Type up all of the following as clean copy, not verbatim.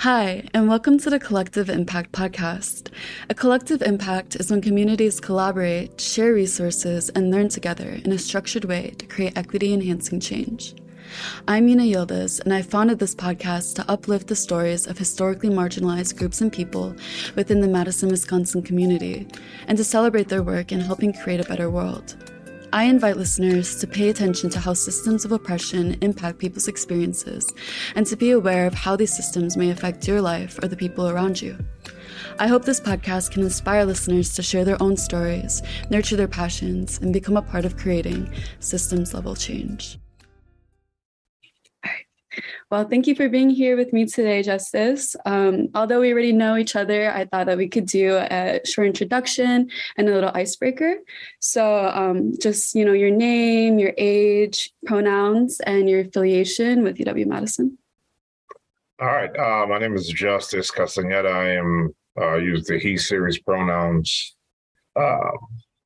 Hi, and welcome to the Collective Impact Podcast. A collective impact is when communities collaborate, share resources, and learn together in a structured way to create equity-enhancing change. I'm Mina Yildiz, and I founded this podcast to uplift the stories of historically marginalized groups and people within the Madison, Wisconsin community, and to celebrate their work in helping create a better world. I invite listeners to pay attention to how systems of oppression impact people's experiences and to be aware of how these systems may affect your life or the people around you. I hope this podcast can inspire listeners to share their own stories, nurture their passions, and become a part of creating systems-level change. All right. Well, thank you for being here with me today, Justice. Although we already know each other, I thought that we could do a short introduction and a little icebreaker. So just, you know, your name, your age, pronouns, and your affiliation with UW-Madison. All right. My name is Justice Castaneda. I use the he series pronouns.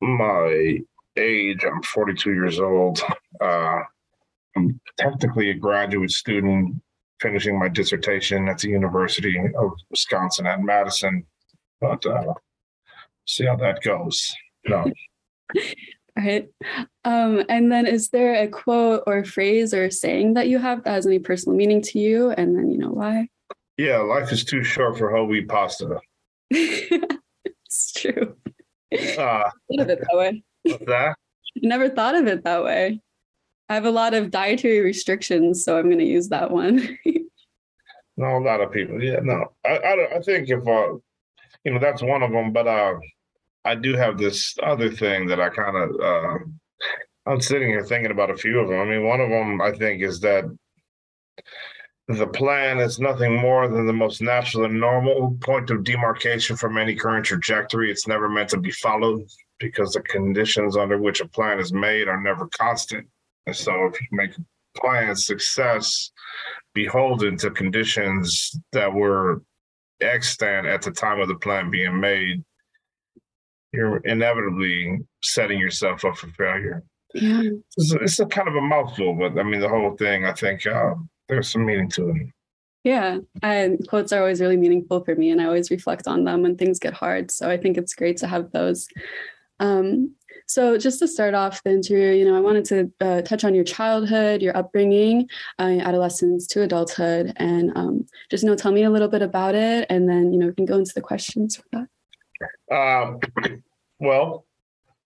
My age, I'm 42 years old. I'm technically a graduate student finishing my dissertation at the University of Wisconsin at Madison, but see how that goes. No. All right. And then is there a quote or a phrase or a saying that you have that has any personal meaning to you? And then you know why? Yeah, life is too short for whole wheat pasta. It's true. Never thought of it that way. What's that? Never thought of it that way. I have a lot of dietary restrictions, so I'm going to use that one. No, a lot of people. Yeah, no, I think if, you know, that's one of them. But I do have this other thing that I kind of, I'm sitting here thinking about a few of them. I mean, one of them, I think, is that the plan is nothing more than the most natural and normal point of demarcation from any current trajectory. It's never meant to be followed because the conditions under which a plan is made are never constant. And so if you make a plan success beholden to conditions that were extant at the time of the plan being made, you're inevitably setting yourself up for failure. Yeah. It's a kind of a mouthful, but I mean, the whole thing, I think there's some meaning to it. Yeah, and quotes are always really meaningful for me, and I always reflect on them when things get hard. So I think it's great to have those. So just to start off the interview, you know, I wanted to touch on your childhood, your upbringing, adolescence to adulthood, and just, you know, tell me a little bit about it. And then, you know, we can go into the questions for that. Well,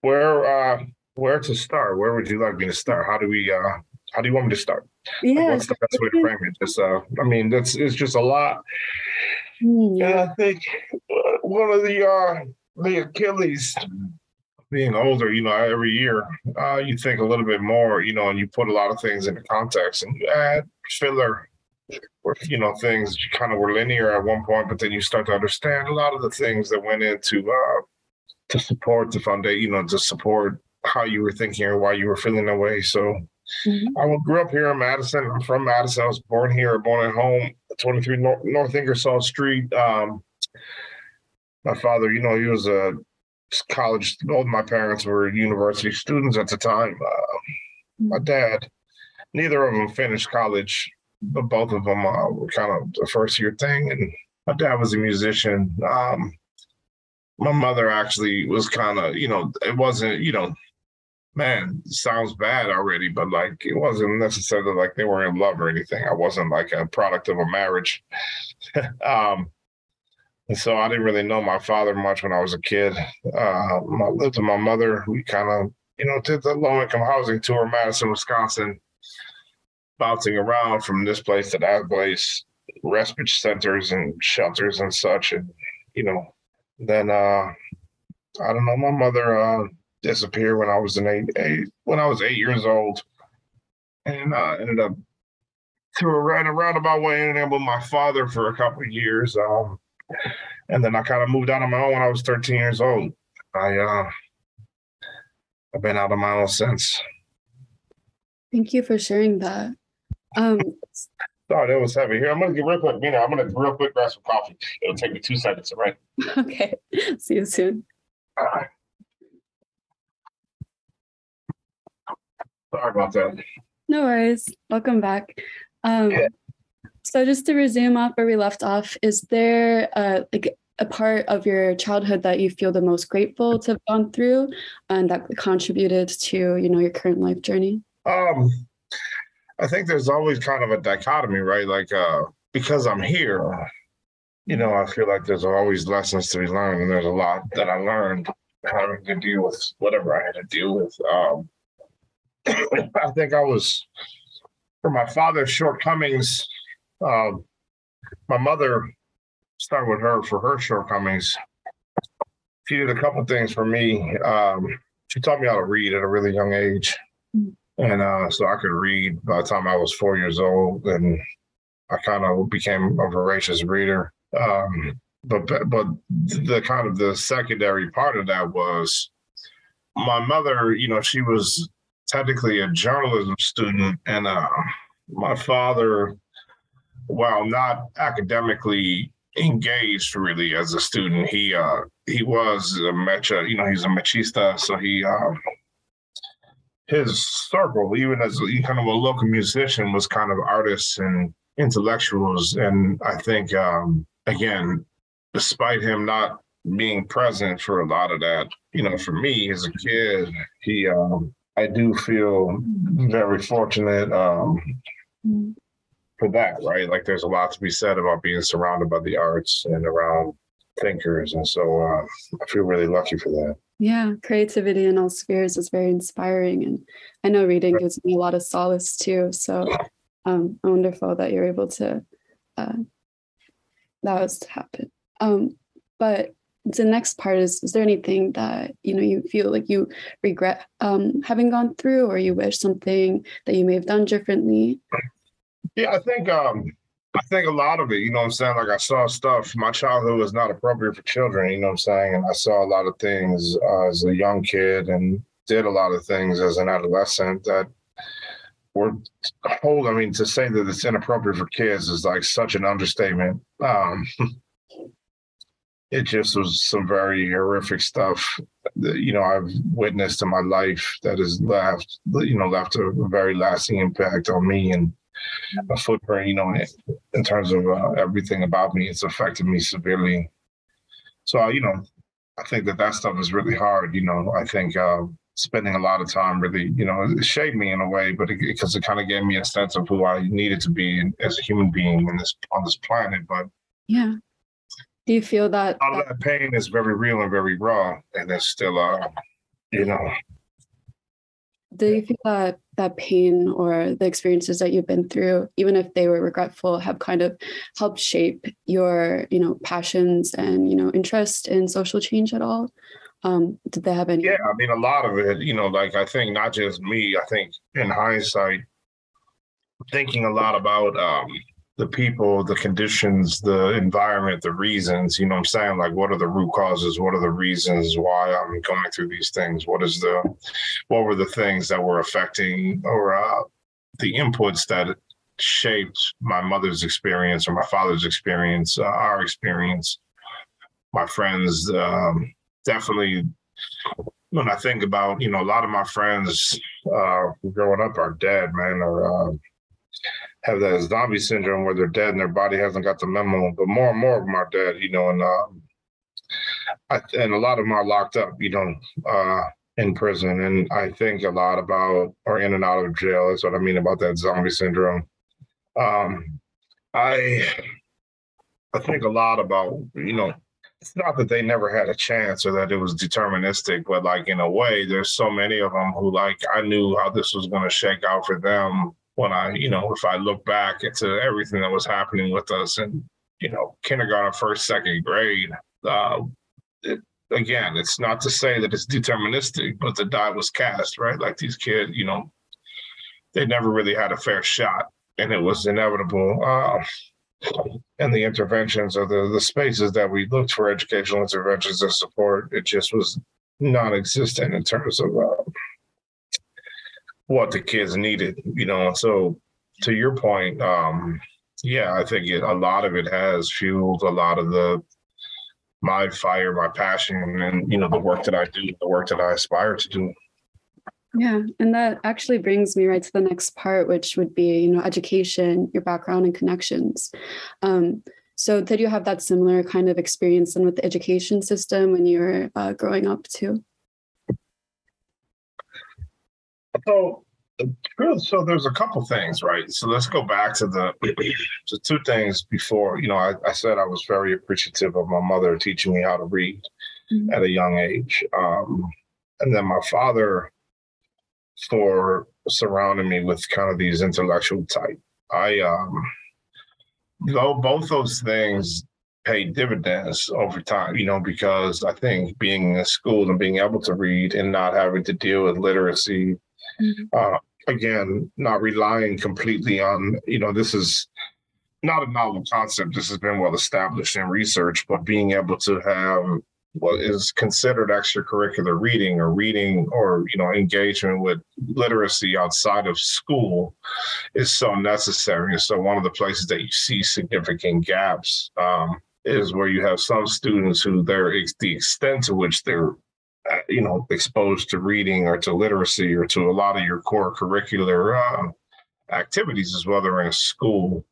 where to start? Where would you like me to start? How do you want me to start? Yeah. Like, what's the best way to frame it? Just, I mean, it's just a lot. Yeah. And I think one of the Achilles, being older, you know, every year you think a little bit more, you know, and you put a lot of things into context and you add filler, or, you know, things kind of were linear at one point, but then you start to understand a lot of the things that went into to support the foundation, you know, to support how you were thinking or why you were feeling that way. So I grew up here in Madison. I'm from Madison. I was born here, born at home, 23 North Ingersoll Street. My father, you know, he was a college, both my parents were university students at the time. My dad, neither of them finished college, but both of them were kind of a first year thing. And my dad was a musician. My mother actually was kind of, you know, it wasn't, you know, man, sounds bad already, but like it wasn't necessarily like they were in love or anything. I wasn't like a product of a marriage. And so I didn't really know my father much when I was a kid. I lived with my mother. We kind of, you know, did the low-income housing tour in Madison, Wisconsin, bouncing around from this place to that place, respite centers and shelters and such. And, you know, then, I don't know, my mother disappeared when I was when I was 8 years old, and ended up through a roundabout way ended up with my father for a couple of years. And then I kind of moved out on my own when I was 13 years old. I've been out on my own since. Thank you for sharing that. Sorry, that was heavy. Here, I'm going to get real quick, Mina. I'm going to real quick grab some coffee. It'll take me 2 seconds, all right? Okay. See you soon. All right. Sorry about that. No worries. Welcome back. Yeah. So just to resume off where we left off, is there a part of your childhood that you feel the most grateful to have gone through and that contributed to, you know, your current life journey? I think there's always kind of a dichotomy, right? Like, because I'm here, you know, I feel like there's always lessons to be learned, and there's a lot that I learned having to deal with whatever I had to deal with. I think I was, for my father's shortcomings, my mother, start with her for her shortcomings. She did a couple of things for me. She taught me how to read at a really young age. And so I could read by the time I was 4 years old, and I kind of became a voracious reader. But the kind of the secondary part of that was my mother, you know, she was technically a journalism student, and my father, while not academically engaged really as a student, he was a macho, you know, he's a machista, so he his circle, even as kind of a local musician, was kind of artists and intellectuals. And I think again, despite him not being present for a lot of that, you know, for me as a kid, he I do feel very fortunate for that, right? Like, there's a lot to be said about being surrounded by the arts and around thinkers. And so I feel really lucky for that. Yeah, creativity in all spheres is very inspiring. And I know reading gives me a lot of solace too. So wonderful that you're able to, that was to happen. But the next part is there anything that, you know, you feel like you regret having gone through, or you wish something that you may have done differently? Yeah, I think a lot of it, you know what I'm saying? Like, I saw stuff, my childhood was not appropriate for children, you know what I'm saying? And I saw a lot of things as a young kid, and did a lot of things as an adolescent that were told, I mean, to say that it's inappropriate for kids is like such an understatement. It just was some very horrific stuff that, you know, I've witnessed in my life that has left a very lasting impact on me, and a footprint, you know, in terms of everything about me. It's affected me severely. So, you know, I think that stuff is really hard. You know, I think spending a lot of time really, you know, it shaped me in a way, but because it kind of gave me a sense of who I needed to be as a human being on this planet. But yeah, do you feel that all of that pain is very real and very raw, and it's still, you know. Do you feel that pain or the experiences that you've been through, even if they were regretful, have kind of helped shape your, you know, passions and, you know, interest in social change at all? Did they have any? Yeah, I mean, a lot of it, you know, like, I think not just me, I think in hindsight, thinking a lot about the people, the conditions, the environment, the reasons, you know what I'm saying? Like, what are the root causes? What are the reasons why I'm going through these things? What were the things that were affecting, or the inputs that shaped my mother's experience or my father's experience, our experience, my friends. Definitely, when I think about, you know, a lot of my friends growing up are dead, man, or have that zombie syndrome where they're dead and their body hasn't got the memo, but more and more of them are dead, you know, and a lot of them are locked up, you know, in prison. And I think a lot about, or in and out of jail, that's what I mean about that zombie syndrome. I think a lot about, you know, it's not that they never had a chance or that it was deterministic, but like, in a way, there's so many of them who, like, I knew how this was going to shake out for them when I, you know, if I look back into everything that was happening with us in, you know, kindergarten, first, second grade. Again, it's not to say that it's deterministic, but the die was cast, right? Like, these kids, you know, they never really had a fair shot, and it was inevitable. And the interventions, or the spaces that we looked for educational interventions and support, it just was non-existent in terms of what the kids needed, you know. And so, to your point, yeah, I think a lot of it has fueled a lot of my fire, my passion, and, you know, the work that I do, the work that I aspire to do. Yeah, and that actually brings me right to the next part, which would be, education, your background and connections. So did you have that similar kind of experience with the education system when you were growing up too? So there's a couple things, right? So let's go back to the two things before. I said I was very appreciative of my mother teaching me how to read mm-hmm. at a young age. And then my father for surrounding me with kind of these intellectual type. Both those things paid dividends over time, because I think being in school and being able to read and not having to deal with literacy, mm-hmm. Again, not relying completely on, this is not a novel concept. This has been well established in research, but being able to have what is considered extracurricular reading or, engagement with literacy outside of school is so necessary. And so one of the places that you see significant gaps is where you have some students who the extent to which they're exposed to reading or to literacy or to a lot of your core curricular activities is while they're in school.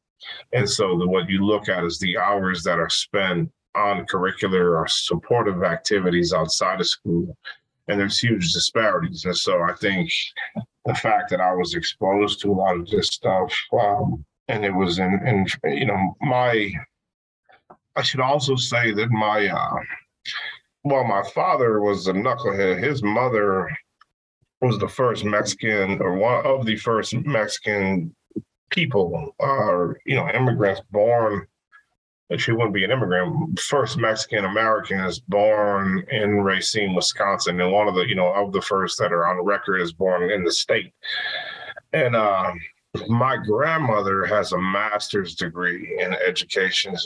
And so what you look at is the hours that are spent on curricular or supportive activities outside of school. And there's huge disparities. And so I think the fact that I was exposed to a lot of this stuff, and it was I should also say that my father was a knucklehead. His mother was the first Mexican, or one of the first Mexican people, immigrants born. She wouldn't be an immigrant. First Mexican American is born in Racine, Wisconsin, and one of the first that are on record is born in the state. And my grandmother has a master's degree in education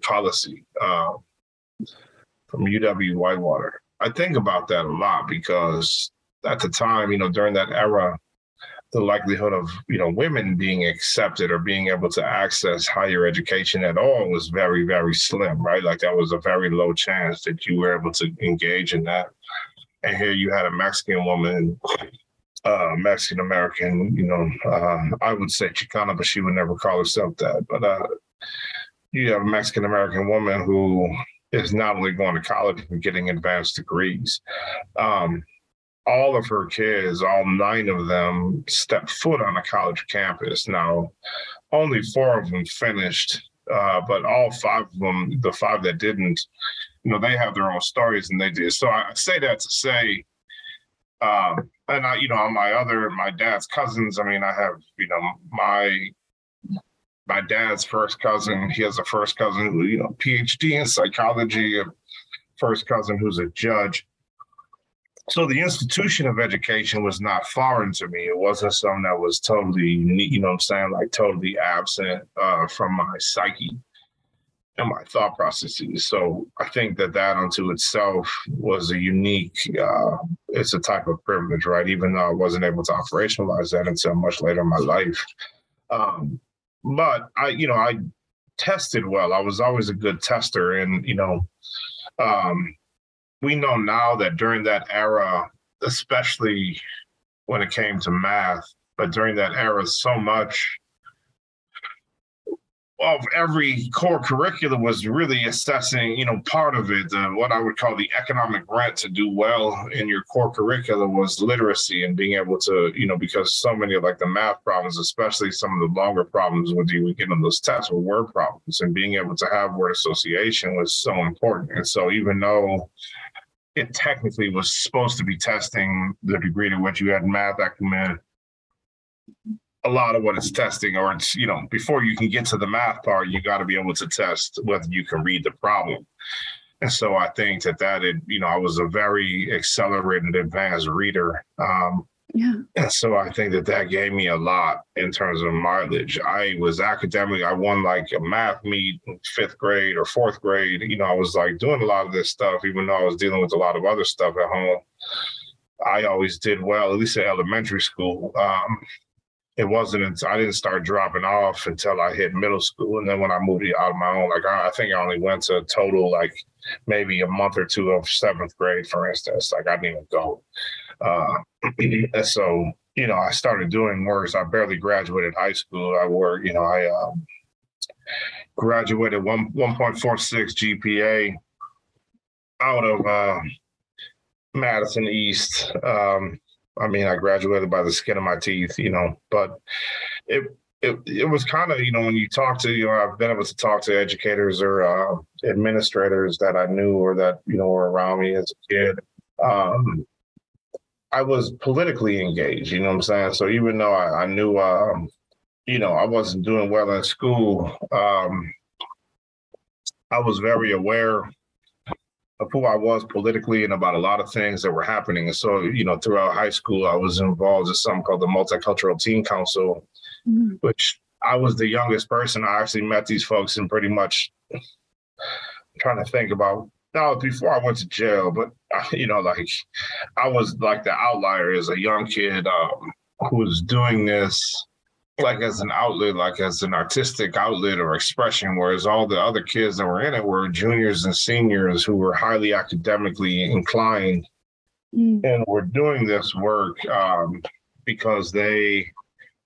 policy. From UW Whitewater. I think about that a lot because at the time, during that era, the likelihood of, women being accepted or being able to access higher education at all was very, very slim, right? Like that was a very low chance that you were able to engage in that. And here you had a Mexican woman, Mexican American, I would say Chicana, but she would never call herself that. But you have a Mexican American woman who is not only going to college and getting advanced degrees. All of her kids, all 9 of them, stepped foot on a college campus. Now, only 4 of them finished, but all 5 of them, the 5 that didn't, they have their own stories and they did. So I say that to say, and I, my dad's cousins, I have, my dad's first cousin, he has a first cousin who, PhD in psychology, a first cousin who's a judge. So the institution of education was not foreign to me. It wasn't something that was totally, totally absent from my psyche and my thought processes. So I think that unto itself was a unique, it's a type of privilege, right? Even though I wasn't able to operationalize that until much later in my life. But I tested well. I was always a good tester. And, we know now that during that era, especially when it came to math, but during that era, so much of every core curriculum was really assessing, part of it, what I would call the economic rent to do well in your core curriculum was literacy and being able to, because so many of the math problems, especially some of the longer problems when you would get on those tests were word problems, and being able to have word association was so important. And so even though it technically was supposed to be testing the degree to which you had math acumen, a lot of what it's testing, or it's, before you can get to the math part, you got to be able to test whether you can read the problem. And so I think that I was a very accelerated, advanced reader. And so I think that gave me a lot in terms of mileage. I was academic. I won a math meet in 5th grade or 4th grade. I was doing a lot of this stuff, even though I was dealing with a lot of other stuff at home. I always did well, at least in elementary school. It wasn't, I didn't start dropping off until I hit middle school. And then when I moved out of my own, I think I only went to a total, maybe a month or two of 7th grade, for instance. I didn't even go. So, you know, I started doing works. I barely graduated high school. I worked, you know, I graduated 1.46 GPA out of Madison East. I mean, I graduated by the skin of my teeth, you know, but it was kind of, you know, when you talk to, you know, I've been able to talk to educators or administrators that I knew or that, you know, were around me as a kid. I was politically engaged, you know what I'm saying? So even though I knew, you know, I wasn't doing well in school, I was very aware of who I was politically and about a lot of things that were happening. And so, you know, throughout high school, I was involved in something called the Multicultural Teen Council, mm-hmm. which I was the youngest person. I actually met these folks and pretty much trying to think about, no, before I went to jail, but, you know, like I was like the outlier as a young kid who was doing this like as an outlet, like as an artistic outlet or expression, whereas all the other kids that were in it were juniors and seniors who were highly academically inclined and were doing this work because they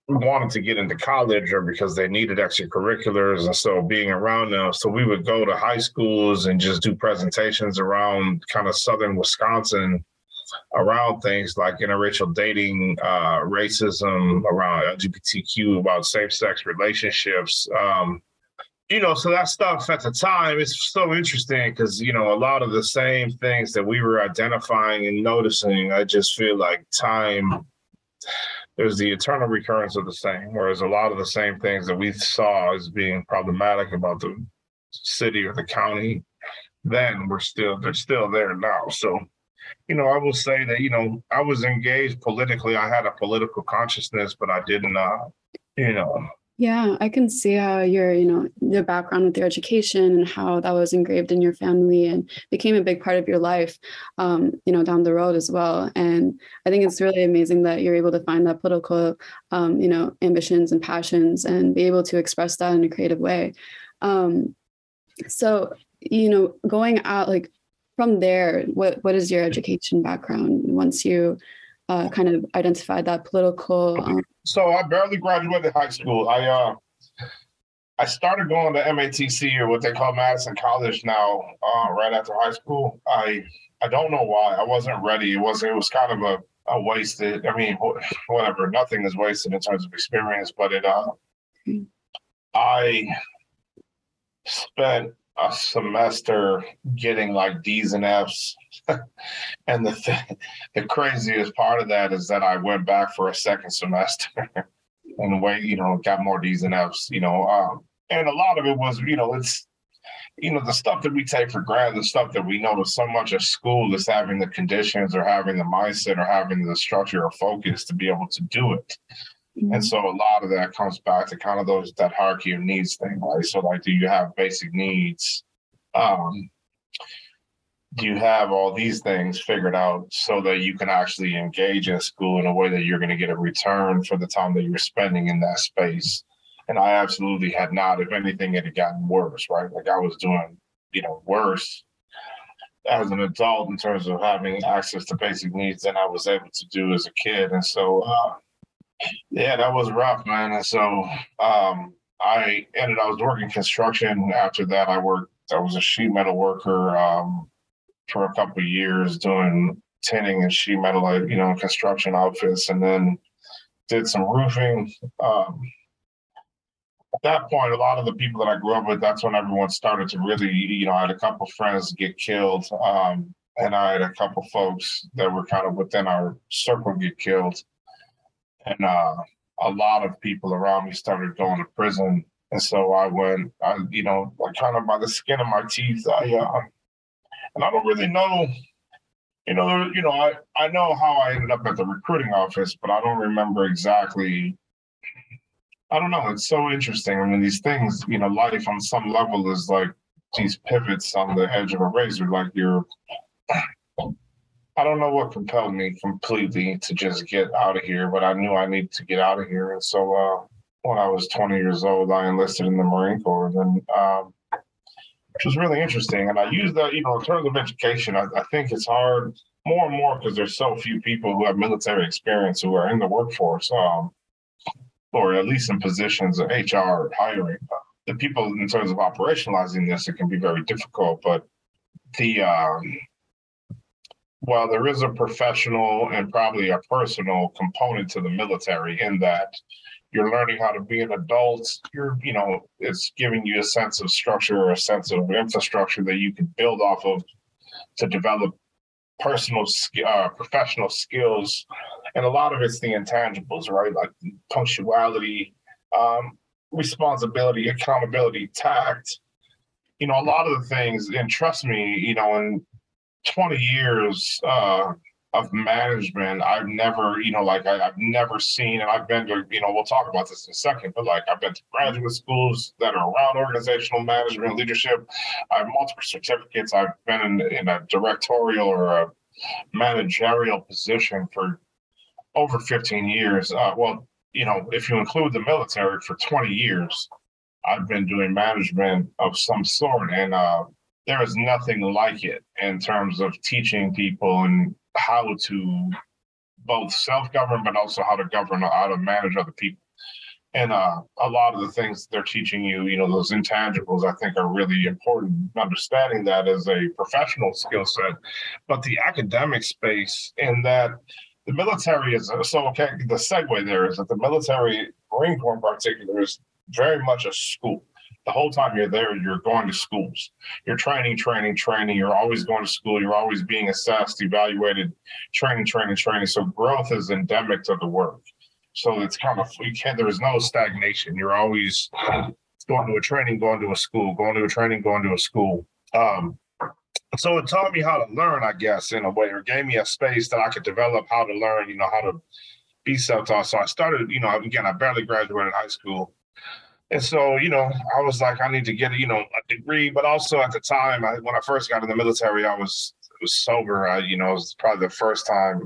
wanted to get into college or because they needed extracurriculars. And so being around them, so we would go to high schools and just do presentations around kind of Southern Wisconsin around things like interracial dating, racism, around LGBTQ, about same-sex relationships. You know, so that stuff at the time, it's so interesting because, you know, a lot of the same things that we were identifying and noticing, I just feel like time, there's the eternal recurrence of the same, whereas a lot of the same things that we saw as being problematic about the city or the county, then they're still there now. So, you know, I will say that, you know, I was engaged politically. I had a political consciousness, but I didn't, you know. Yeah, I can see how your, you know, the background with your education and how that was engraved in your family and became a big part of your life, you know, down the road as well. And I think it's really amazing that you're able to find that political, you know, ambitions and passions and be able to express that in a creative way. So, you know, going out like from there, what is your education background once you kind of identified that political? So I barely graduated high school. I started going to MATC or what they call Madison College now, right after high school. I don't know why. I wasn't ready. It was kind of a wasted, I mean, whatever. Nothing is wasted in terms of experience, but it I spent a semester getting like D's and F's. And the craziest part of that is that I went back for a second semester and you know, got more D's and F's, you know, and a lot of it was, you know, it's, you know, the stuff that we take for granted, the stuff that we notice so much at school is having the conditions or having the mindset or having the structure or focus to be able to do it. Mm-hmm. And so a lot of that comes back to kind of that hierarchy of needs thing, right? So like, do you have basic needs? Do you have all these things figured out so that you can actually engage in school in a way that you're going to get a return for the time that you're spending in that space? And I absolutely had not. If anything, it had gotten worse, right? Like I was doing, you know, worse as an adult in terms of having access to basic needs than I was able to do as a kid. And so, yeah, that was rough, man. And so I was working construction. After that, I was a sheet metal worker for a couple of years doing tinning and sheet metal, like, you know, construction outfits, and then did some roofing. At that point, a lot of the people that I grew up with, that's when everyone started to really, you know, I had a couple friends get killed, and I had a couple folks that were kind of within our circle get killed. And a lot of people around me started going to prison. And so I you know, like kind of by the skin of my teeth, and I don't really know, you know, I know how I ended up at the recruiting office, but I don't remember exactly. I don't know. It's so interesting. I mean, these things, you know, life on some level is like these pivots on the edge of a razor, like I don't know what compelled me completely to just get out of here, but I knew I needed to get out of here. And so when I was 20 years old, I enlisted in the Marine Corps, and which was really interesting. And I use that, you know, in terms of education, I think it's hard more and more, because there's so few people who have military experience who are in the workforce, or at least in positions of HR hiring. The people, in terms of operationalizing this, it can be very difficult, but the while there is a professional and probably a personal component to the military, in that you're learning how to be an adult, it's giving you a sense of structure or a sense of infrastructure that you can build off of to develop personal, professional skills. And a lot of it's the intangibles, right? Like punctuality, responsibility, accountability, tact, a lot of the things. And trust me, in 20 years of management, I've never, I've never seen, and I've been to, we'll talk about this in a second, but I've been to graduate schools that are around organizational management and leadership. I have multiple certificates. I've been in a directorial or a managerial position for over 15 years. If you include the military, for 20 years, I've been doing management of some sort, and there is nothing like it in terms of teaching people and how to both self-govern, but also how to govern, how to manage other people. And a lot of the things they're teaching you, those intangibles, I think are really important, understanding that as a professional skill set. But the academic space, in that the military is, the segue there is that the military, Marine Corps in particular, is very much a school. The whole time you're there, you're going to schools. You're training. You're always going to school. You're always being assessed, evaluated, training. So growth is endemic to the work. So it's kind of, there is no stagnation. You're always going to a training, going to a school, going to a training, going to a school. So it taught me how to learn, I guess, in a way, or gave me a space that I could develop how to learn, how to be self-taught. So I started, I barely graduated high school. And so, I was like, I need to get, a degree. But also at the time, when I first got in the military, I was sober. It was probably the first time,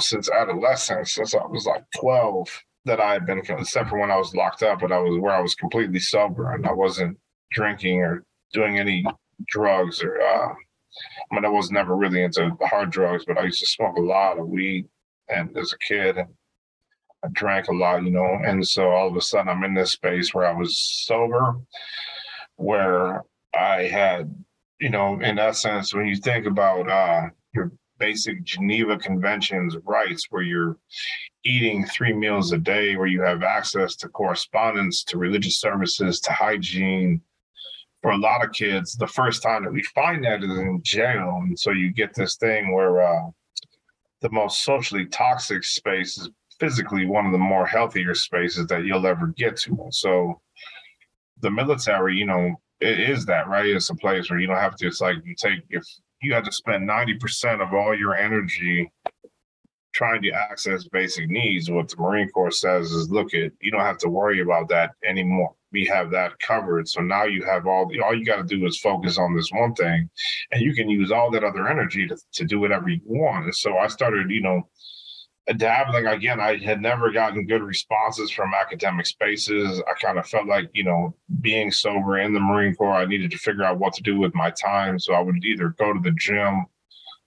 since adolescence, since I was like 12, that I had been, except for when I was locked up, but I was completely sober, and I wasn't drinking or doing any drugs or, I was never really into hard drugs, but I used to smoke a lot of weed and as a kid. I drank a lot, and so all of a sudden I'm in this space where I was sober, where I had, in essence, when you think about your basic Geneva Conventions rights, where you're eating 3 meals a day, where you have access to correspondence, to religious services, to hygiene. For a lot of kids, the first time that we find that is in jail. And so you get this thing where the most socially toxic space is physically one of the more healthier spaces that you'll ever get to. So the military, it is that, right? It's a place where you don't have to, it's like if you had to spend 90% of all your energy trying to access basic needs, what the Marine Corps says is, you don't have to worry about that anymore. We have that covered. So now you have all you got to do is focus on this one thing, and you can use all that other energy to do whatever you want. And so I started, dabbling again. I had never gotten good responses from academic spaces. I kind of felt like, being sober in the Marine Corps, I needed to figure out what to do with my time. So I would either go to the gym.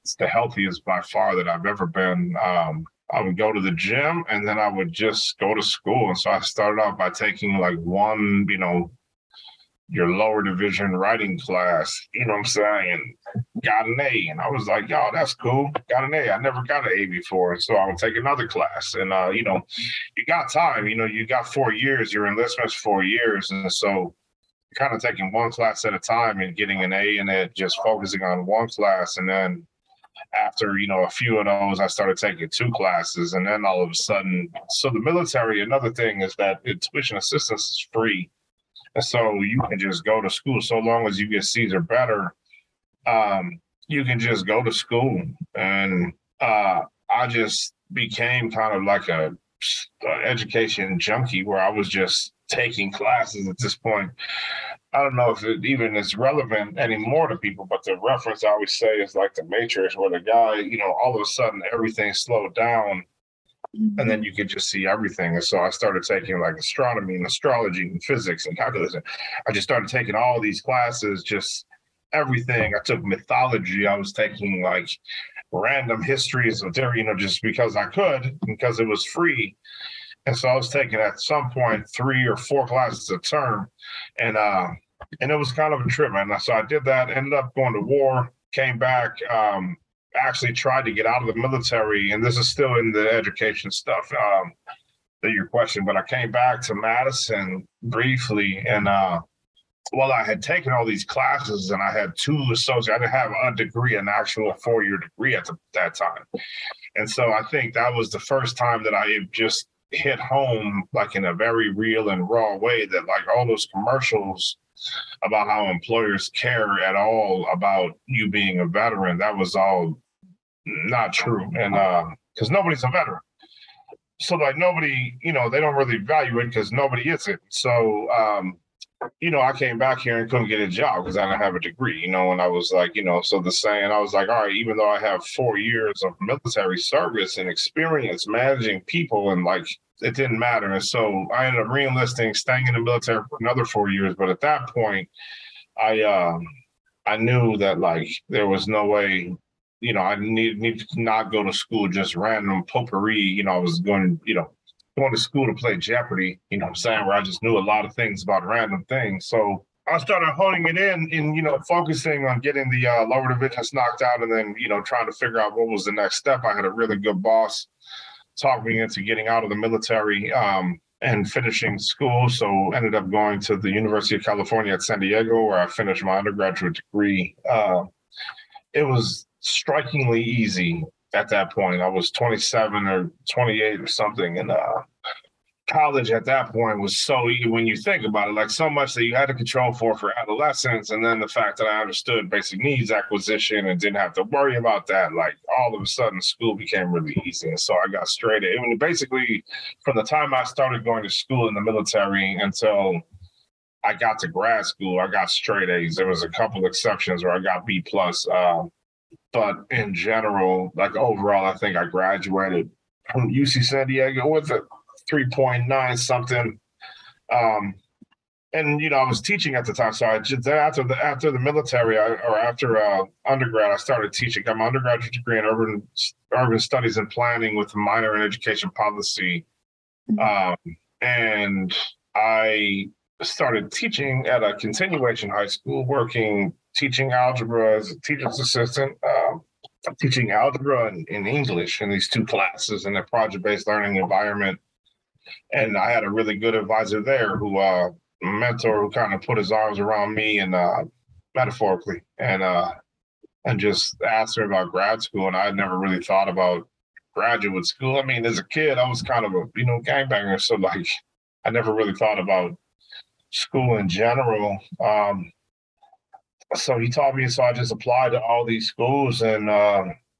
It's the healthiest by far that I've ever been. I would go to the gym, and then I would just go to school. And so I started off by taking one, your lower division writing class, and got an A. And I was like, yo, that's cool. Got an A. I never got an A before. And so I would take another class. And, you got time, you got 4 years, your enlistment's 4 years. And so kind of taking one class at a time and getting an A in it, just focusing on one class. And then after, a few of those, I started taking 2 classes. And then all of a sudden, so the military, another thing is that tuition assistance is free. So you can just go to school. So long as you get C's or better, you can just go to school. And I just became kind of like a education junkie, where I was just taking classes at this point. I don't know if it even is relevant anymore to people, but the reference I always say is like The Matrix, where the guy, all of a sudden everything slowed down. And then you could just see everything. And so I started taking astronomy and astrology and physics and calculus. I just started taking all these classes, just everything. I took mythology. I was taking random histories of, just because I could, because it was free. And so I was taking at some point 3 or 4 classes a term, and it was kind of a trip, man. So I did that, ended up going to war, came back, actually tried to get out of the military, and this is still in the education stuff that you're questioning, but I came back to Madison briefly, and well, I had taken all these classes, and I had 2 associates. I didn't have a degree, an actual 4-year degree at that time. And so I think that was the first time that I just hit home, like, in a very real and raw way, that, like, all those commercials about how employers care at all about you being a veteran, that was all not true. And because nobody's a veteran. So, like, nobody, they don't really value it because nobody is it. So, I came back here and couldn't get a job because I didn't have a degree, and I was like, so the saying, I was like, all right, even though I have 4 years of military service and experience managing people, and like, it didn't matter. And so I ended up re-enlisting, staying in the military for another 4 years. But at that point, I knew that, like, there was no way, I need to not go to school, just random potpourri. I was going, going to school to play Jeopardy, where I just knew a lot of things about random things. So I started honing it in and, focusing on getting the lower divisions knocked out, and then, trying to figure out what was the next step. I had a really good boss talk me into getting out of the military and finishing school. So ended up going to the University of California at San Diego, where I finished my undergraduate degree. It was strikingly easy. At that point, I was 27 or 28 or something, and college at that point was so easy when you think about it, like, so much that you had to control for adolescence, and then the fact that I understood basic needs acquisition and didn't have to worry about that, like, all of a sudden, school became really easy, and so I got straight in. I mean, basically, from the time I started going to school in the military until I got to grad school, I got straight A's. There was a couple exceptions where I got B+. But in general, like, overall, I think I graduated from UC San Diego with a 3.9 something. And, I was teaching at the time. So I just, after the military, after undergrad, I started teaching. Got my undergraduate degree in urban studies and planning with a minor in education policy. And I started teaching at a continuation high school, teaching algebra as a teacher's assistant, teaching algebra and English in these 2 classes in a project-based learning environment. And I had a really good advisor there who kind of put his arms around me and metaphorically and just asked me about grad school. And I had never really thought about graduate school. I mean, as a kid, I was kind of a, gangbanger. So, like, I never really thought about school in general. So he taught me, so I just applied to all these schools, and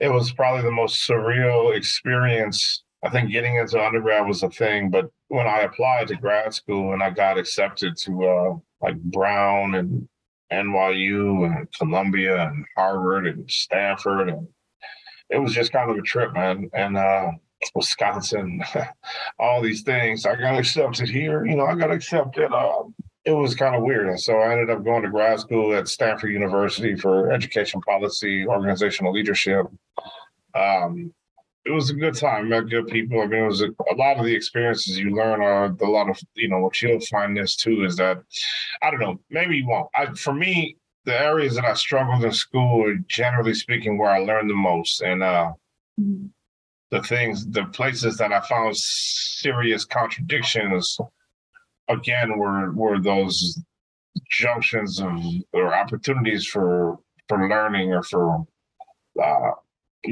it was probably the most surreal experience. I think getting into undergrad was a thing, but when I applied to grad school and I got accepted to like Brown and NYU and Columbia and Harvard and Stanford, and it was just kind of a trip, man. And Wisconsin, all these things. I got accepted here, I got accepted. It was kind of weird. And so I ended up going to grad school at Stanford University for education policy, organizational leadership. It was a good time, met good people. I mean, it was a lot of the experiences you learn are a lot of, what you'll find this too is that, I don't know, maybe you won't. For me, the areas that I struggled in school are, generally speaking, where I learned the most. And the places that I found serious contradictions, again, were those junctions of or opportunities for learning or for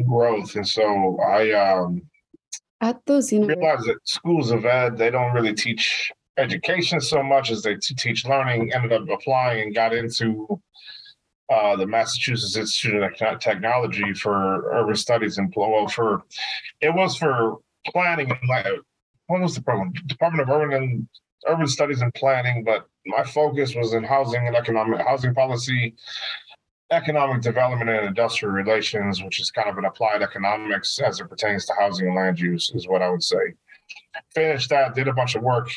growth. And so I at those realized that schools of ed, they don't really teach education so much as they teach learning. Ended up applying and got into the Massachusetts Institute of Technology for urban studies and for planning. What was the program? Department of Urban Studies and Planning, but my focus was in housing and housing policy, economic development and industrial relations, which is kind of an applied economics as it pertains to housing and land use, is what I would say. Finished that, did a bunch of work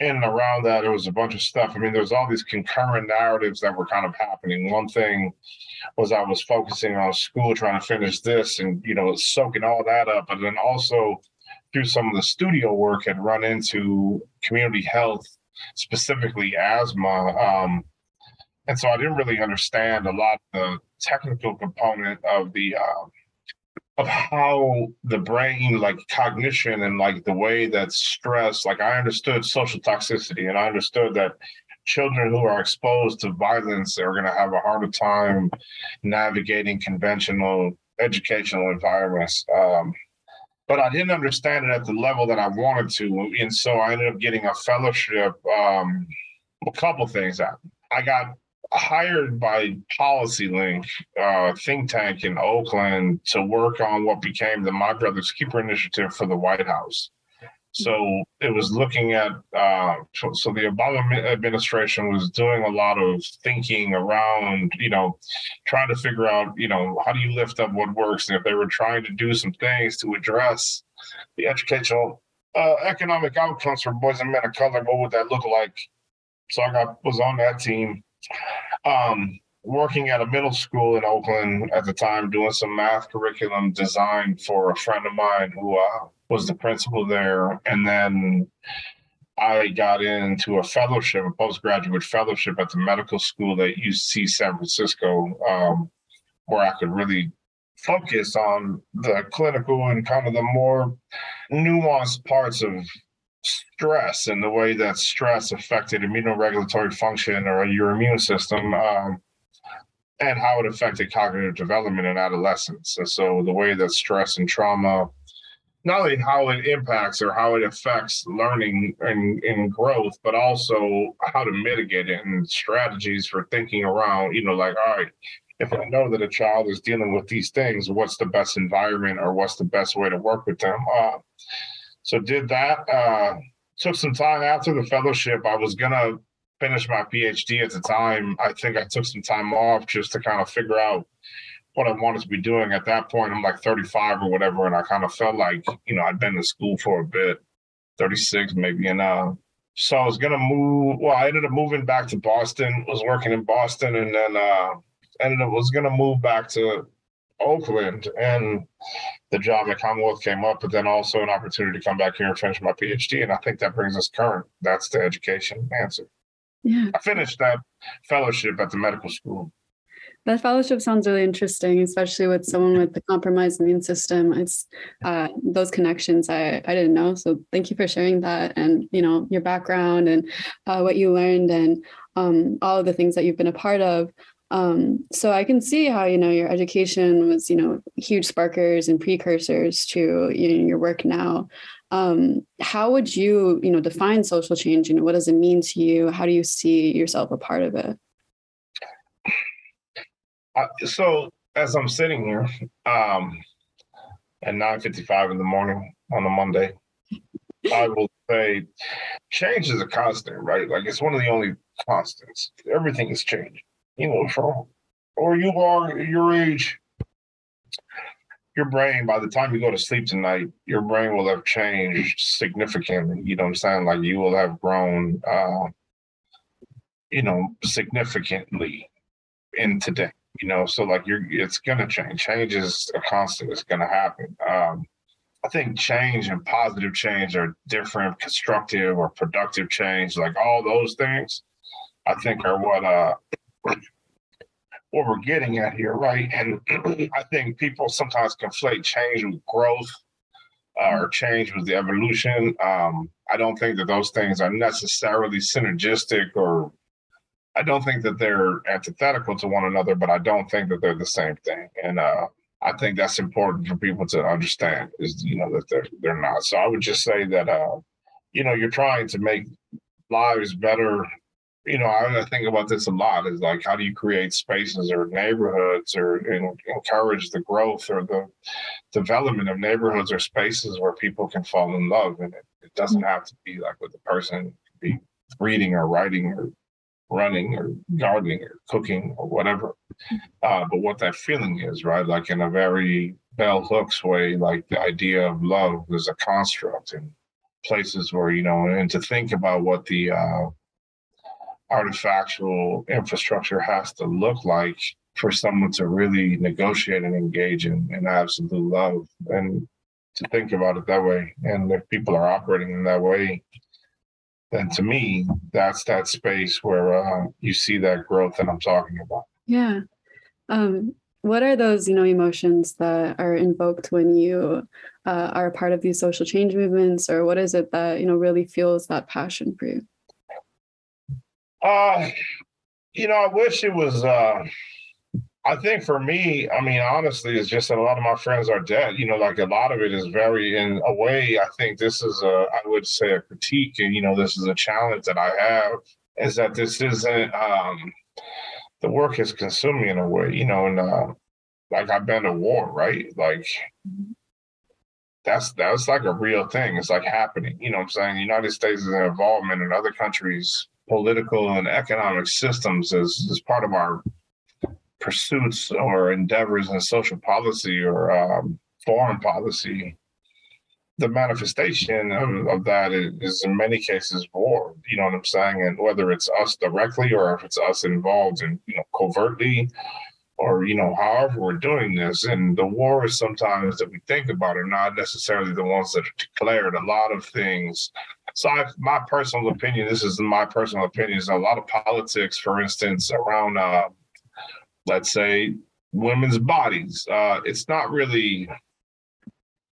in and around that, it was a bunch of stuff. I mean, there's all these concurrent narratives that were kind of happening. One thing was I was focusing on school, trying to finish this and, you know, soaking all that up. But then also through some of the studio work had run into community health, specifically asthma. And so I didn't really understand a lot of the technical component of the of how the brain, like cognition and like the way that stress, like I understood social toxicity and I understood that children who are exposed to violence are going to have a harder time navigating conventional educational environments. But I didn't understand it at the level that I wanted to. And so I ended up getting a fellowship. A couple things happened. I got hired by PolicyLink, think tank in Oakland, to work on what became the My Brother's Keeper Initiative for the White House. So it was looking at, so the Obama administration was doing a lot of thinking around, you know, trying to figure out, you know, how do you lift up what works? And if they were trying to do some things to address the educational, economic outcomes for boys and men of color, what would that look like? So I was on that team. Working at a middle school in Oakland at the time, doing some math curriculum design for a friend of mine who was the principal there. And then I got into a fellowship, a postgraduate fellowship at the medical school at UC San Francisco, where I could really focus on the clinical and kind of the more nuanced parts of stress and the way that stress affected immunoregulatory function or your immune system, and how it affected cognitive development in adolescence. And so the way that stress and trauma, not only how it impacts or how it affects learning and growth, but also how to mitigate it and strategies for thinking around, you know, like, all right, if I know that a child is dealing with these things, what's the best environment or what's the best way to work with them? So did that, took some time after the fellowship. I was going to finish my PhD at the time. I think I took some time off just to kind of figure out what I wanted to be doing at that point. I'm like 35 or whatever. And I kind of felt like, you know, I'd been to school for a bit, 36 maybe. And so I was going to move. Well, I ended up moving back to Boston, was working in Boston, and then was going to move back to Oakland, and the job at Commonwealth came up, but then also an opportunity to come back here and finish my PhD. And I think that brings us current. That's the education answer. Yeah. I finished that fellowship at the medical school. That fellowship sounds really interesting, especially with someone with the compromised immune system. It's those connections I didn't know. So thank you for sharing that, and, you know, your background and what you learned, and all of the things that you've been a part of. So I can see how, you know, your education was, you know, huge sparkers and precursors to, you know, your work now. How would you, you know, define social change? You know, what does it mean to you? How do you see yourself a part of it? So as I'm sitting here at 9:55 in the morning on a Monday, I will say change is a constant, right? Like, it's one of the only constants. Everything is changing. You know, or you are your age, your brain, by the time you go to sleep tonight, your brain will have changed significantly. You know what I'm saying? Like, you will have grown, you know, significantly in today, you know? So like, it's going to change. Change is a constant. It's going to happen. I think change and positive change are different. Constructive or productive change, like all those things, I think are what we're getting at here, right? And I think people sometimes conflate change with growth or change with the evolution. I don't think that those things are necessarily synergistic, or I don't think that they're antithetical to one another, but I don't think that they're the same thing. And I think that's important for people to understand, is, you know, that they're not. So I would just say that, you know, you're trying to make lives better. You know, I think about this a lot, is like, how do you create spaces or neighborhoods, or encourage the growth or the development of neighborhoods or spaces where people can fall in love? And it doesn't have to be like with the person, it could be reading or writing or running or gardening or cooking or whatever. But what that feeling is, right? Like, in a very Bell Hooks way, like the idea of love is a construct, and places where, you know, and to think about what the artifactual infrastructure has to look like for someone to really negotiate and engage in absolute love, and to think about it that way. And if people are operating in that way, then to me, that's that space where you see that growth that I'm talking about. Yeah. What are those, you know, emotions that are invoked when you are a part of these social change movements, or what is it that, you know, really fuels that passion for you? You know, I wish it was, I think for me, I mean, honestly, it's just that a lot of my friends are dead. You know, like a lot of it is very, in a way, I think this is I would say a critique, and, you know, this is a challenge that I have, is that this isn't, the work is consuming in a way, you know, and like I've been to war, right? Like that's like a real thing. It's like happening, you know what I'm saying? The United States' involvement in other countries' political and economic systems is part of our pursuits or endeavors in social policy or foreign policy. The manifestation of that is in many cases war, you know what I'm saying? And whether it's us directly or if it's us involved in, you know, covertly or, you know, however we're doing this. And the wars sometimes that we think about are not necessarily the ones that are declared, a lot of things. So my personal opinion, this is my personal opinion, is a lot of politics, for instance, around, let's say, women's bodies. It's not really,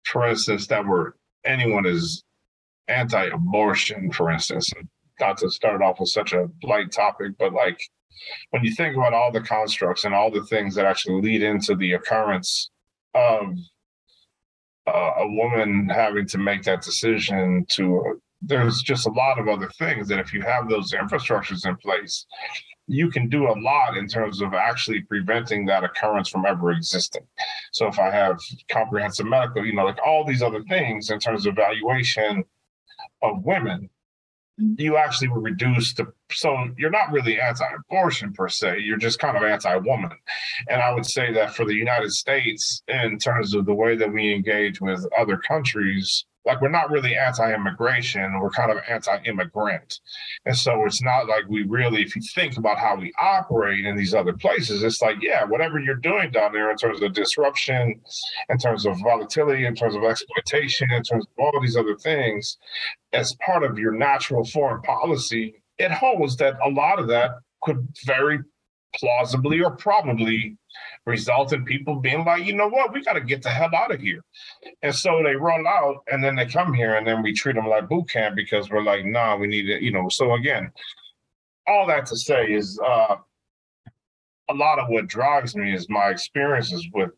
for instance, that where anyone is anti-abortion, for instance, not to start off with such a light topic, but like when you think about all the constructs and all the things that actually lead into the occurrence of a woman having to make that decision to, there's just a lot of other things that if you have those infrastructures in place, you can do a lot in terms of actually preventing that occurrence from ever existing. So if I have comprehensive medical, you know, like all these other things in terms of evaluation of women, you actually would reduce the, so you're not really anti-abortion per se, you're just kind of anti-woman. And I would say that for the United States, in terms of the way that we engage with other countries, like we're not really anti-immigration, we're kind of anti-immigrant. And so it's not like we really, if you think about how we operate in these other places, it's like, yeah, whatever you're doing down there in terms of disruption, in terms of volatility, in terms of exploitation, in terms of all these other things, as part of your natural foreign policy, it holds that a lot of that could very plausibly or probably result in people being like, you know what, we got to get the hell out of here. And so they roll out and then they come here and then we treat them like boot camp because we're like, nah, we need it, you know. So again, all that to say is a lot of what drives me is my experiences with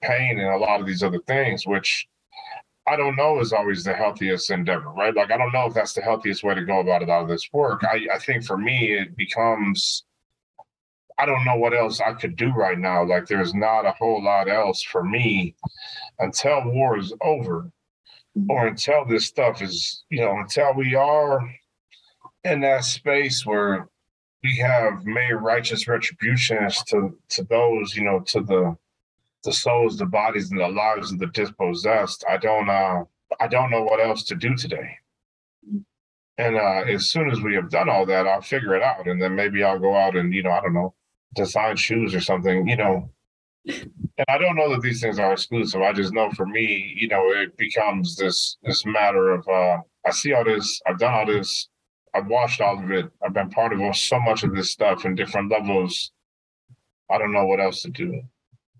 pain and a lot of these other things, which I don't know is always the healthiest endeavor, right? Like, I don't know if that's the healthiest way to go about a lot of this work. I think for me, it becomes, I don't know what else I could do right now. Like, there's not a whole lot else for me until war is over or until this stuff is, you know, until we are in that space where we have made righteous retributions to those, you know, to the souls, the bodies, and the lives of the dispossessed. I don't know what else to do today. And as soon as we have done all that, I'll figure it out. And then maybe I'll go out and, you know, I don't know, design shoes or something, you know. And I don't know that these things are exclusive. I just know for me, you know, it becomes this matter of I see all this, I've done all this, I've watched all of it, I've been part of so much of this stuff in different levels. I don't know what else to do.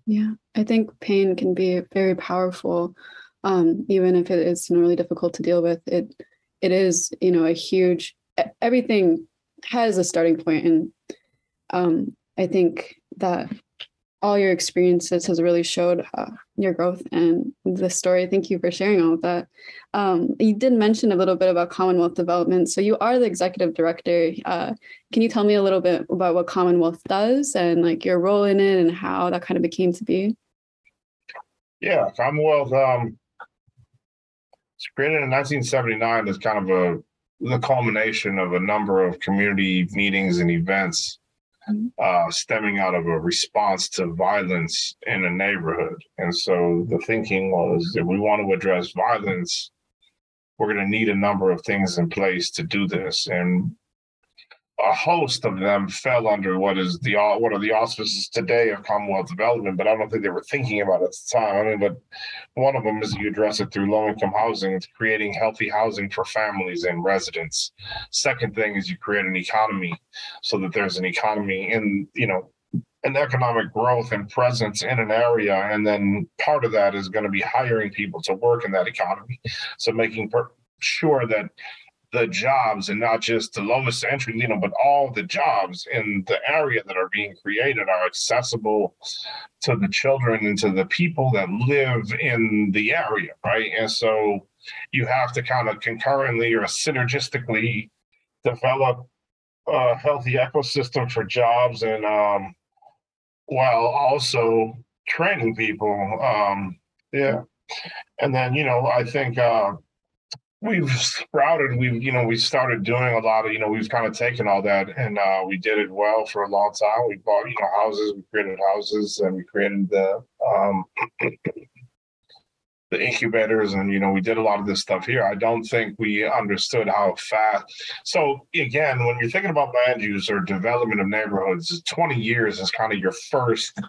Yeah, I think pain can be very powerful, even if it is, you know, really difficult to deal with. It is, you know, a huge, everything has a starting point. And I think that all your experiences has really showed your growth and the story. Thank you for sharing all of that. You did mention a little bit about Commonwealth Development. So you are the executive director. Can you tell me a little bit about what Commonwealth does and like your role in it and how that kind of became to be? Yeah, Commonwealth was created in 1979 as kind of the culmination of a number of community meetings and events stemming out of a response to violence in a neighborhood. And so the thinking was that we want to address violence we're going to need a number of things in place to do this. And a host of them fell under what are the auspices today of Commonwealth Development, but I don't think they were thinking about it at the time. I mean, but one of them is you address it through low-income housing. It's creating healthy housing for families and residents. Second thing is you create an economy so that there's an economy in, you know, an economic growth and presence in an area. And then part of that is going to be hiring people to work in that economy. So making sure that the jobs, and not just the lowest entry, you know, but all the jobs in the area that are being created are accessible to the children and to the people that live in the area, right? And so you have to kind of concurrently or synergistically develop a healthy ecosystem for jobs, and while also training people. And then, you know, I think we started doing a lot of, you know, we've kind of taken all that and we did it well for a long time. We bought, you know, houses, we created houses, and we created the incubators, and, you know, we did a lot of this stuff here. I don't think we understood how fast. So again, when you're thinking about land use or development of neighborhoods, 20 years is kind of your first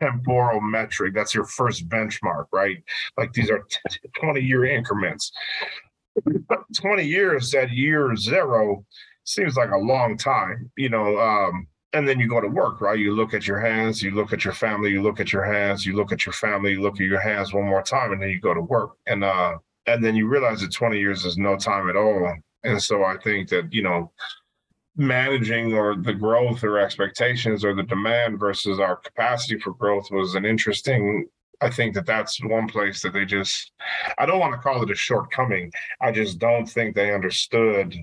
temporal metric. That's your first benchmark, right? Like these are 20-year increments. 20 years at year zero seems like a long time, you know, and then you go to work, right? You look at your hands, you look at your family, you look at your hands, you look at your family, you look at your hands one more time, and then you go to work. And then you realize that 20 years is no time at all. And so I think that, you know, managing or the growth or expectations or the demand versus our capacity for growth was an interesting, I think that that's one place that they just, I don't want to call it a shortcoming. I just don't think they understood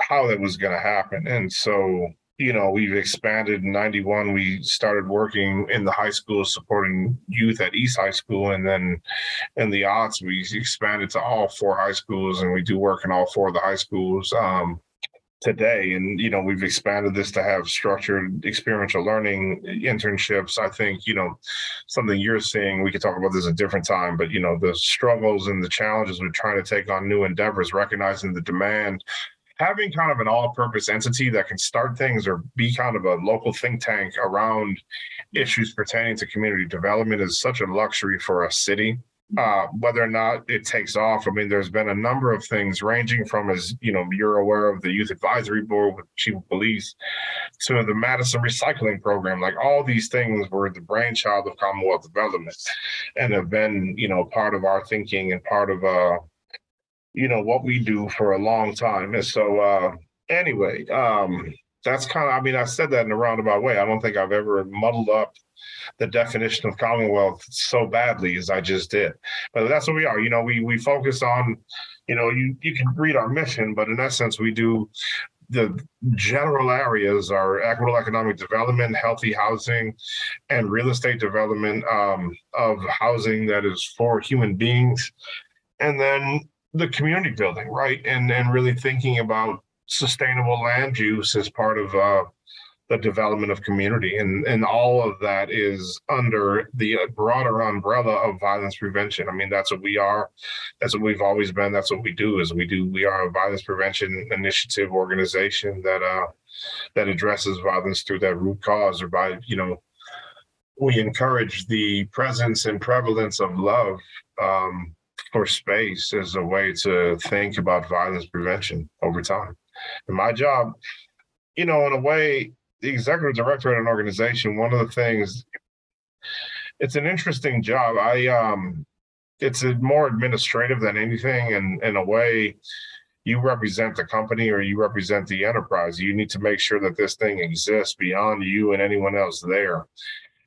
how that was going to happen. And so, you know, we've expanded. In 91, we started working in the high school, supporting youth at East High School. And then in the aughts, we expanded to all four high schools, and we do work in all four of the high schools today. And, you know, we've expanded this to have structured experiential learning internships. I think, you know, something you're seeing, we could talk about this a different time, but, you know, the struggles and the challenges with trying to take on new endeavors, recognizing the demand, having kind of an all-purpose entity that can start things or be kind of a local think tank around issues pertaining to community development is such a luxury for a city. Whether or not it takes off, I mean, there's been a number of things ranging from, as you know, you're aware of, the Youth Advisory Board with Chief of Police to the Madison Recycling Program. Like all these things were the brainchild of Commonwealth Development and have been, you know, part of our thinking and part of, you know, what we do for a long time. And so anyway, that's kind of, I mean, I said that in a roundabout way. I don't think I've ever muddled up the definition of Commonwealth so badly as I just did. But that's what we are. You know, we focus on, you know, you can read our mission, but in essence, we do the general areas are equitable economic development, healthy housing, and real estate development of housing that is for human beings. And then the community building, right? And really thinking about sustainable land use as part of the development of community. And all of that is under the broader umbrella of violence prevention. I mean, that's what we are. That's what we've always been. That's what we do is we are a violence prevention initiative organization that addresses violence through that root cause, or by, you know, we encourage the presence and prevalence of love for space as a way to think about violence prevention over time. And my job, you know, in a way, the executive director at an organization, one of the things, it's an interesting job. It's more administrative than anything. And in a way, you represent the company or you represent the enterprise. You need to make sure that this thing exists beyond you and anyone else there.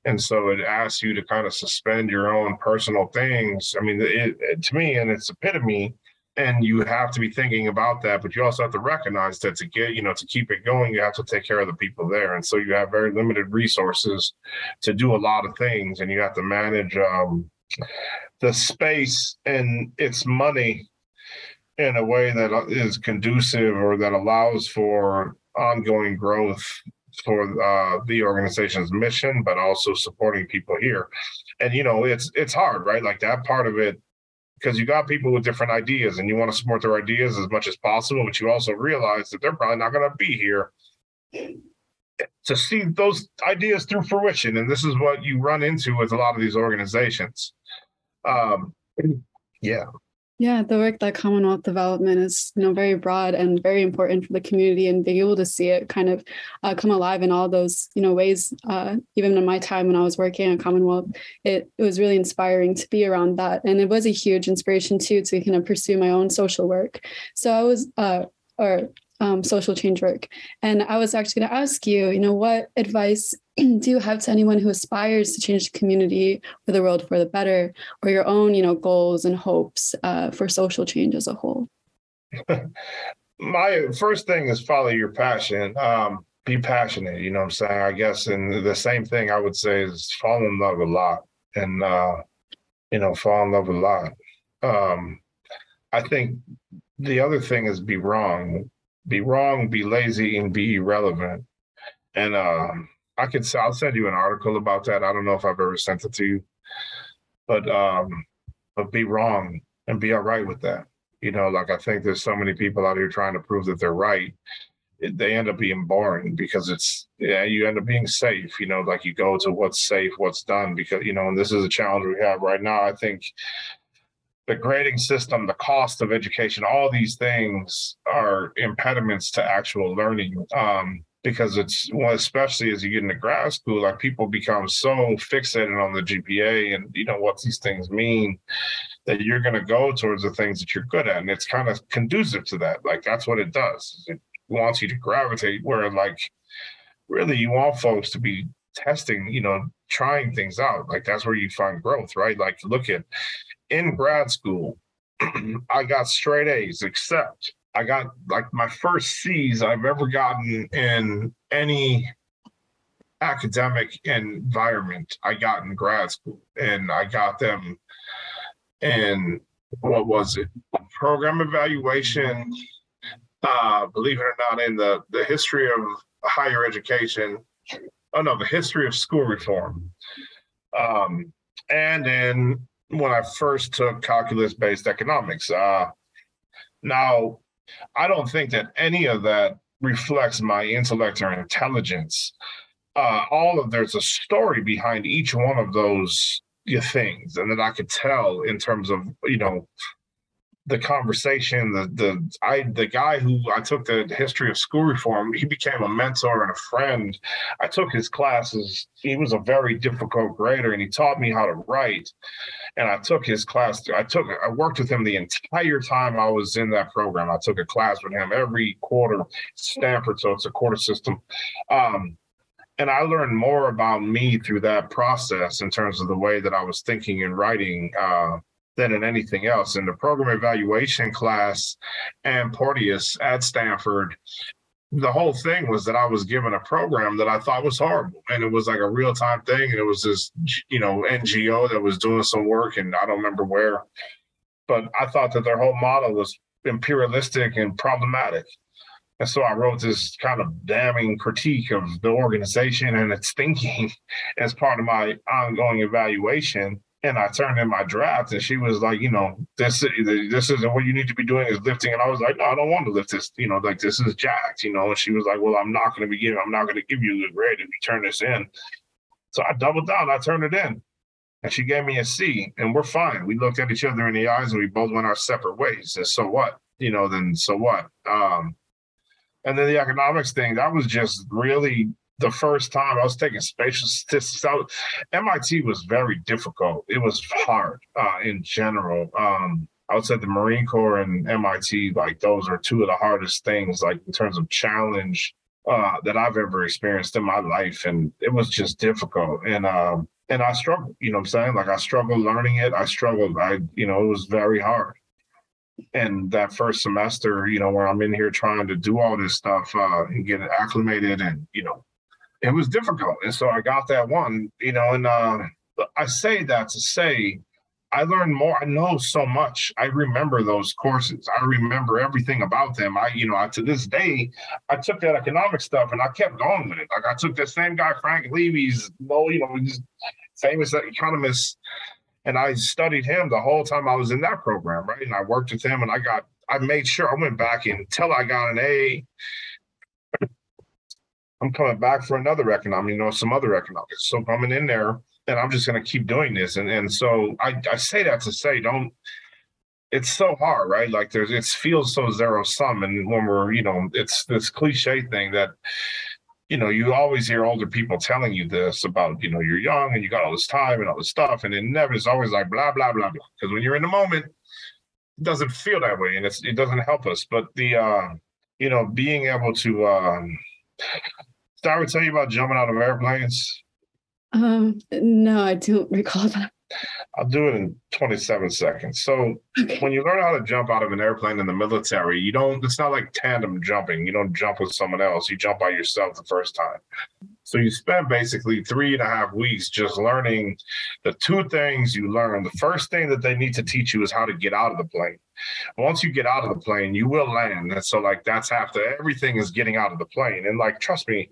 And so it asks you to kind of suspend your own personal things. I mean, to me, and it's epitome, and you have to be thinking about that, but you also have to recognize that to get, you know, to keep it going, you have to take care of the people there. And so you have very limited resources to do a lot of things, and you have to manage the space and its money in a way that is conducive or that allows for ongoing growth for the organization's mission, but also supporting people here. And, you know, it's hard, right? Like that part of it because you got people with different ideas and you want to support their ideas as much as possible, but you also realize that they're probably not going to be here to see those ideas through fruition. And this is what you run into with a lot of these organizations. Yeah, the work that Commonwealth Development is, very broad and very important for the community, and being able to see it kind of come alive in all those, ways. Even in my time when I was working at Commonwealth, it was really inspiring to be around that, and it was a huge inspiration too to kind of pursue my own social work. So I was, social change work, and I was actually going to ask you, what advice do you have to anyone who aspires to change the community or the world for the better, or your own, goals and hopes for social change as a whole? My first thing is follow your passion. Be passionate. I guess, and the same thing I would say is fall in love a lot, and fall in love a lot. I think the other thing is be wrong. Be wrong, be lazy, and be irrelevant. And I'll send you an article about that. I don't know if I've ever sent it to you, but be wrong and be all right with that. I think there's so many people out here trying to prove that they're right. They end up being boring because you end up being safe. You go to what's safe, what's done, because and this is a challenge we have right now. I think the grading system, the cost of education, all these things are impediments to actual learning. Because especially as you get into grad school, people become so fixated on the GPA and what these things mean that you're going to go towards the things that you're good at, and it's kind of conducive to that. That's what it does. It wants you to gravitate where really you want folks to be testing, trying things out. That's where you find growth, right? Look at in grad school, I got straight A's, except I got my first C's I've ever gotten in any academic environment I got in grad school. And I got them in, program evaluation, believe it or not, in the history of higher education, the history of school reform. And in when I first took calculus-based economics. Now, I don't think that any of that reflects my intellect or intelligence. There's a story behind each one of those things, and that I could tell in terms of the conversation. The guy who I took the history of school reform, he became a mentor and a friend. I took his classes. He was a very difficult grader, and he taught me how to write. And I took his class. I worked with him the entire time I was in that program. I took a class with him every quarter. Stanford, so it's a quarter system. And I learned more about me through that process in terms of the way that I was thinking and writing than in anything else. In the program evaluation class and Porteous at Stanford, the whole thing was that I was given a program that I thought was horrible, and it was a real-time thing, and it was this, NGO that was doing some work, and I don't remember where, but I thought that their whole model was imperialistic and problematic. And so I wrote this kind of damning critique of the organization and its thinking as part of my ongoing evaluation. And I turned in my draft, and she was like, this isn't what you need to be doing is lifting. And I was like, no, I don't want to lift this. This is jacked, And she was like, well, I'm not going to give you the grade if you turn this in. So I doubled down. I turned it in, and she gave me a C, and we're fine. We looked at each other in the eyes, and we both went our separate ways. And so what? Then so what? And then the economics thing, that was just really the first time I was taking spatial statistics out. MIT was very difficult. It was hard in general. I would say the Marine Corps and MIT, those are two of the hardest things, in terms of challenge that I've ever experienced in my life. And it was just difficult. And I struggled, I struggled learning it. I struggled. It was very hard. And that first semester, where I'm in here trying to do all this stuff and get acclimated and, it was difficult. And so I got that one, and I say that to say I learned more. I know so much. I remember those courses. I remember everything about them. To this day, I took that economic stuff and I kept going with it. I took that same guy, Frank Levy's, famous economist, And I studied him the whole time I was in that program, right? And I worked with him, and I made sure I went back until I got an A. I'm coming back for another economic, some other economics. So coming in there, and I'm just going to keep doing this. And so I say that to say, it's so hard, right? Like it feels so zero sum. And when we're, it's this cliche thing that, you always hear older people telling you this about, you're young and you got all this time and all this stuff. And it's always like blah, blah, blah, blah. Because when you're in the moment, it doesn't feel that way. And it doesn't help us. But the, being able to, did I ever tell you about jumping out of airplanes? No, I don't recall that. I'll do it in 27 seconds. So when you learn how to jump out of an airplane in the military, it's not like tandem jumping. You don't jump with someone else. You jump by yourself the first time. So you spend basically 3.5 weeks just learning the two things you learn. The first thing that they need to teach you is how to get out of the plane. Once you get out of the plane, you will land. And so that's half everything is getting out of the plane. And trust me,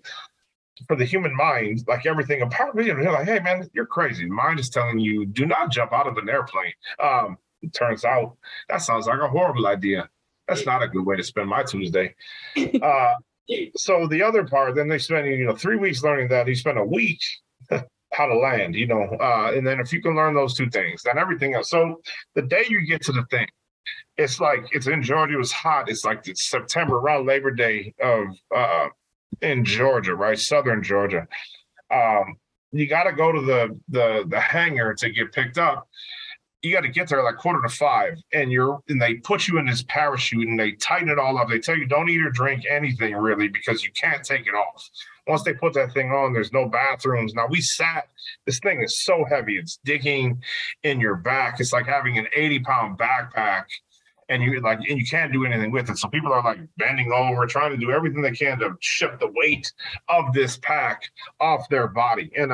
for the human mind, everything about me, they're like, hey, man, you're crazy. Mind is telling you, do not jump out of an airplane. It turns out that sounds like a horrible idea. That's not a good way to spend my Tuesday. So the other part, then they spend, 3 weeks learning that. You spend a week how to land, and then if you can learn those two things, then everything else. So the day you get to the thing, it's like, it's in Georgia, it was hot. It's like it's September, around Labor Day of, in Georgia, right? Southern Georgia. You got to go to the hangar to get picked up. You got to get there 4:45, and they put you in this parachute and they tighten it all up. They tell you don't eat or drink anything really because you can't take it off. Once they put that thing on, there's no bathrooms. Now this thing is so heavy. It's digging in your back. It's like having an 80-pound backpack. And you can't do anything with it. So people are bending over, trying to do everything they can to shift the weight of this pack off their body. And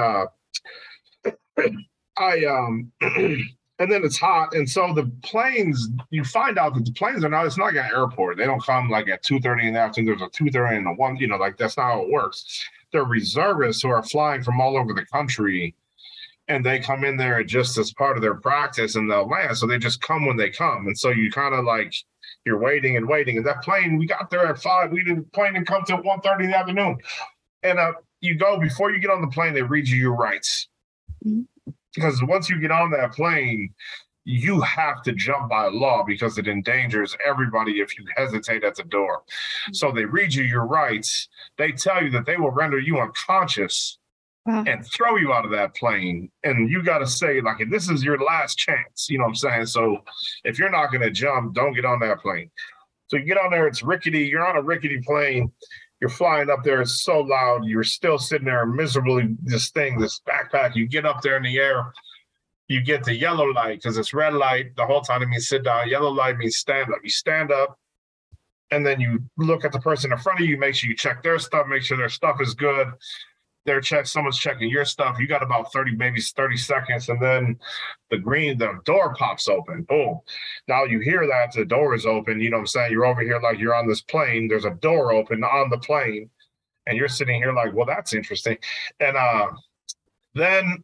and then it's hot. And so the planes, you find out that the planes are it's not like an airport. They don't come at 2:30 in the afternoon. There's a 2:30 and a one, that's not how it works. They're reservists who are flying from all over the country. And they come in there just as part of their practice and they'll land. So they just come when they come. And so you kind of you're waiting and waiting. And that plane, we got there at 5. The plane didn't come till 1:30 in the afternoon. And you go, before you get on the plane, they read you your rights. Because once you get on that plane, you have to jump by law because it endangers everybody if you hesitate at the door. So they read you your rights. They tell you that they will render you unconscious. Wow. And throw you out of that plane. And you got to say, this is your last chance. You know what I'm saying? So if you're not going to jump, don't get on that plane. So you get on there, it's rickety. You're on a rickety plane. You're flying up there. It's so loud. You're still sitting there miserably, this backpack. You get up there in the air. You get the yellow light because it's red light. The whole time it means sit down. Yellow light means stand up. You stand up. And then you look at the person in front of you. Make sure you check their stuff. Make sure their stuff is good. Someone's checking your stuff. You got about 30 seconds, and then the door pops open. Boom. Now you hear that the door is open. You know what I'm saying? You're over here you're on this plane. There's a door open on the plane, and you're sitting here well, that's interesting. And then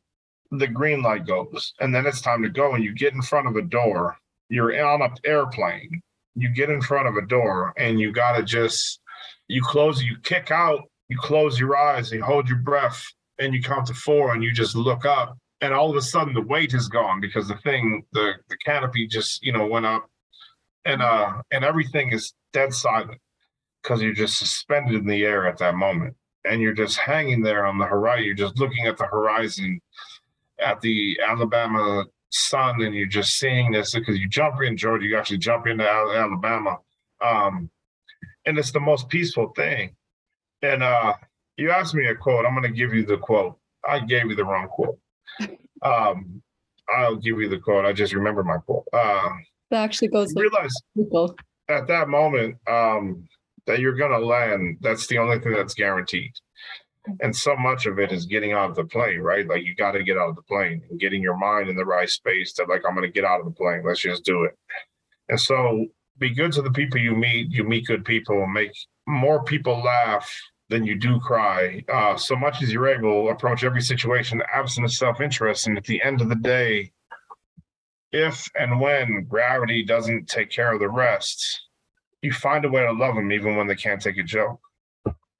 the green light goes, and then it's time to go, and you get in front of a door. You're on an airplane. You get in front of a door, and you got to just – you close, you kick out. You close your eyes, you hold your breath, and you count to 4, and you just look up. And all of a sudden, the weight is gone because the thing, the canopy just, went up. And everything is dead silent because you're just suspended in the air at that moment. And you're just hanging there on the horizon. You're just looking at the horizon at the Alabama sun, and you're just seeing this because you jump in Georgia. You actually jump into Alabama. And it's the most peaceful thing. And you asked me a quote. I'm going to give you the quote. I gave you the wrong quote. I'll give you the quote. I just remember my quote. That actually goes. Realize people. At that moment that you're going to land. That's the only thing that's guaranteed. And so much of it is getting out of the plane, right? You got to get out of the plane and getting your mind in the right space that I'm going to get out of the plane. Let's just do it. And so be good to the people you meet. You meet good people. Make more people laugh than you do cry. So much as you're able, approach every situation absent of self-interest. And at the end of the day, if and when gravity doesn't take care of the rest, you find a way to love them even when they can't take a joke.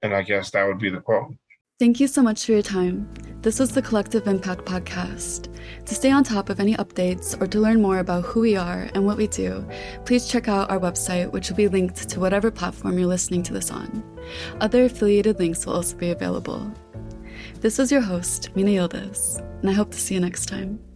And I guess that would be the quote. Thank you so much for your time. This was the Collective Impact Podcast. To stay on top of any updates or to learn more about who we are and what we do, please check out our website, which will be linked to whatever platform you're listening to this on. Other affiliated links will also be available. This was your host, Mina Yildiz, and I hope to see you next time.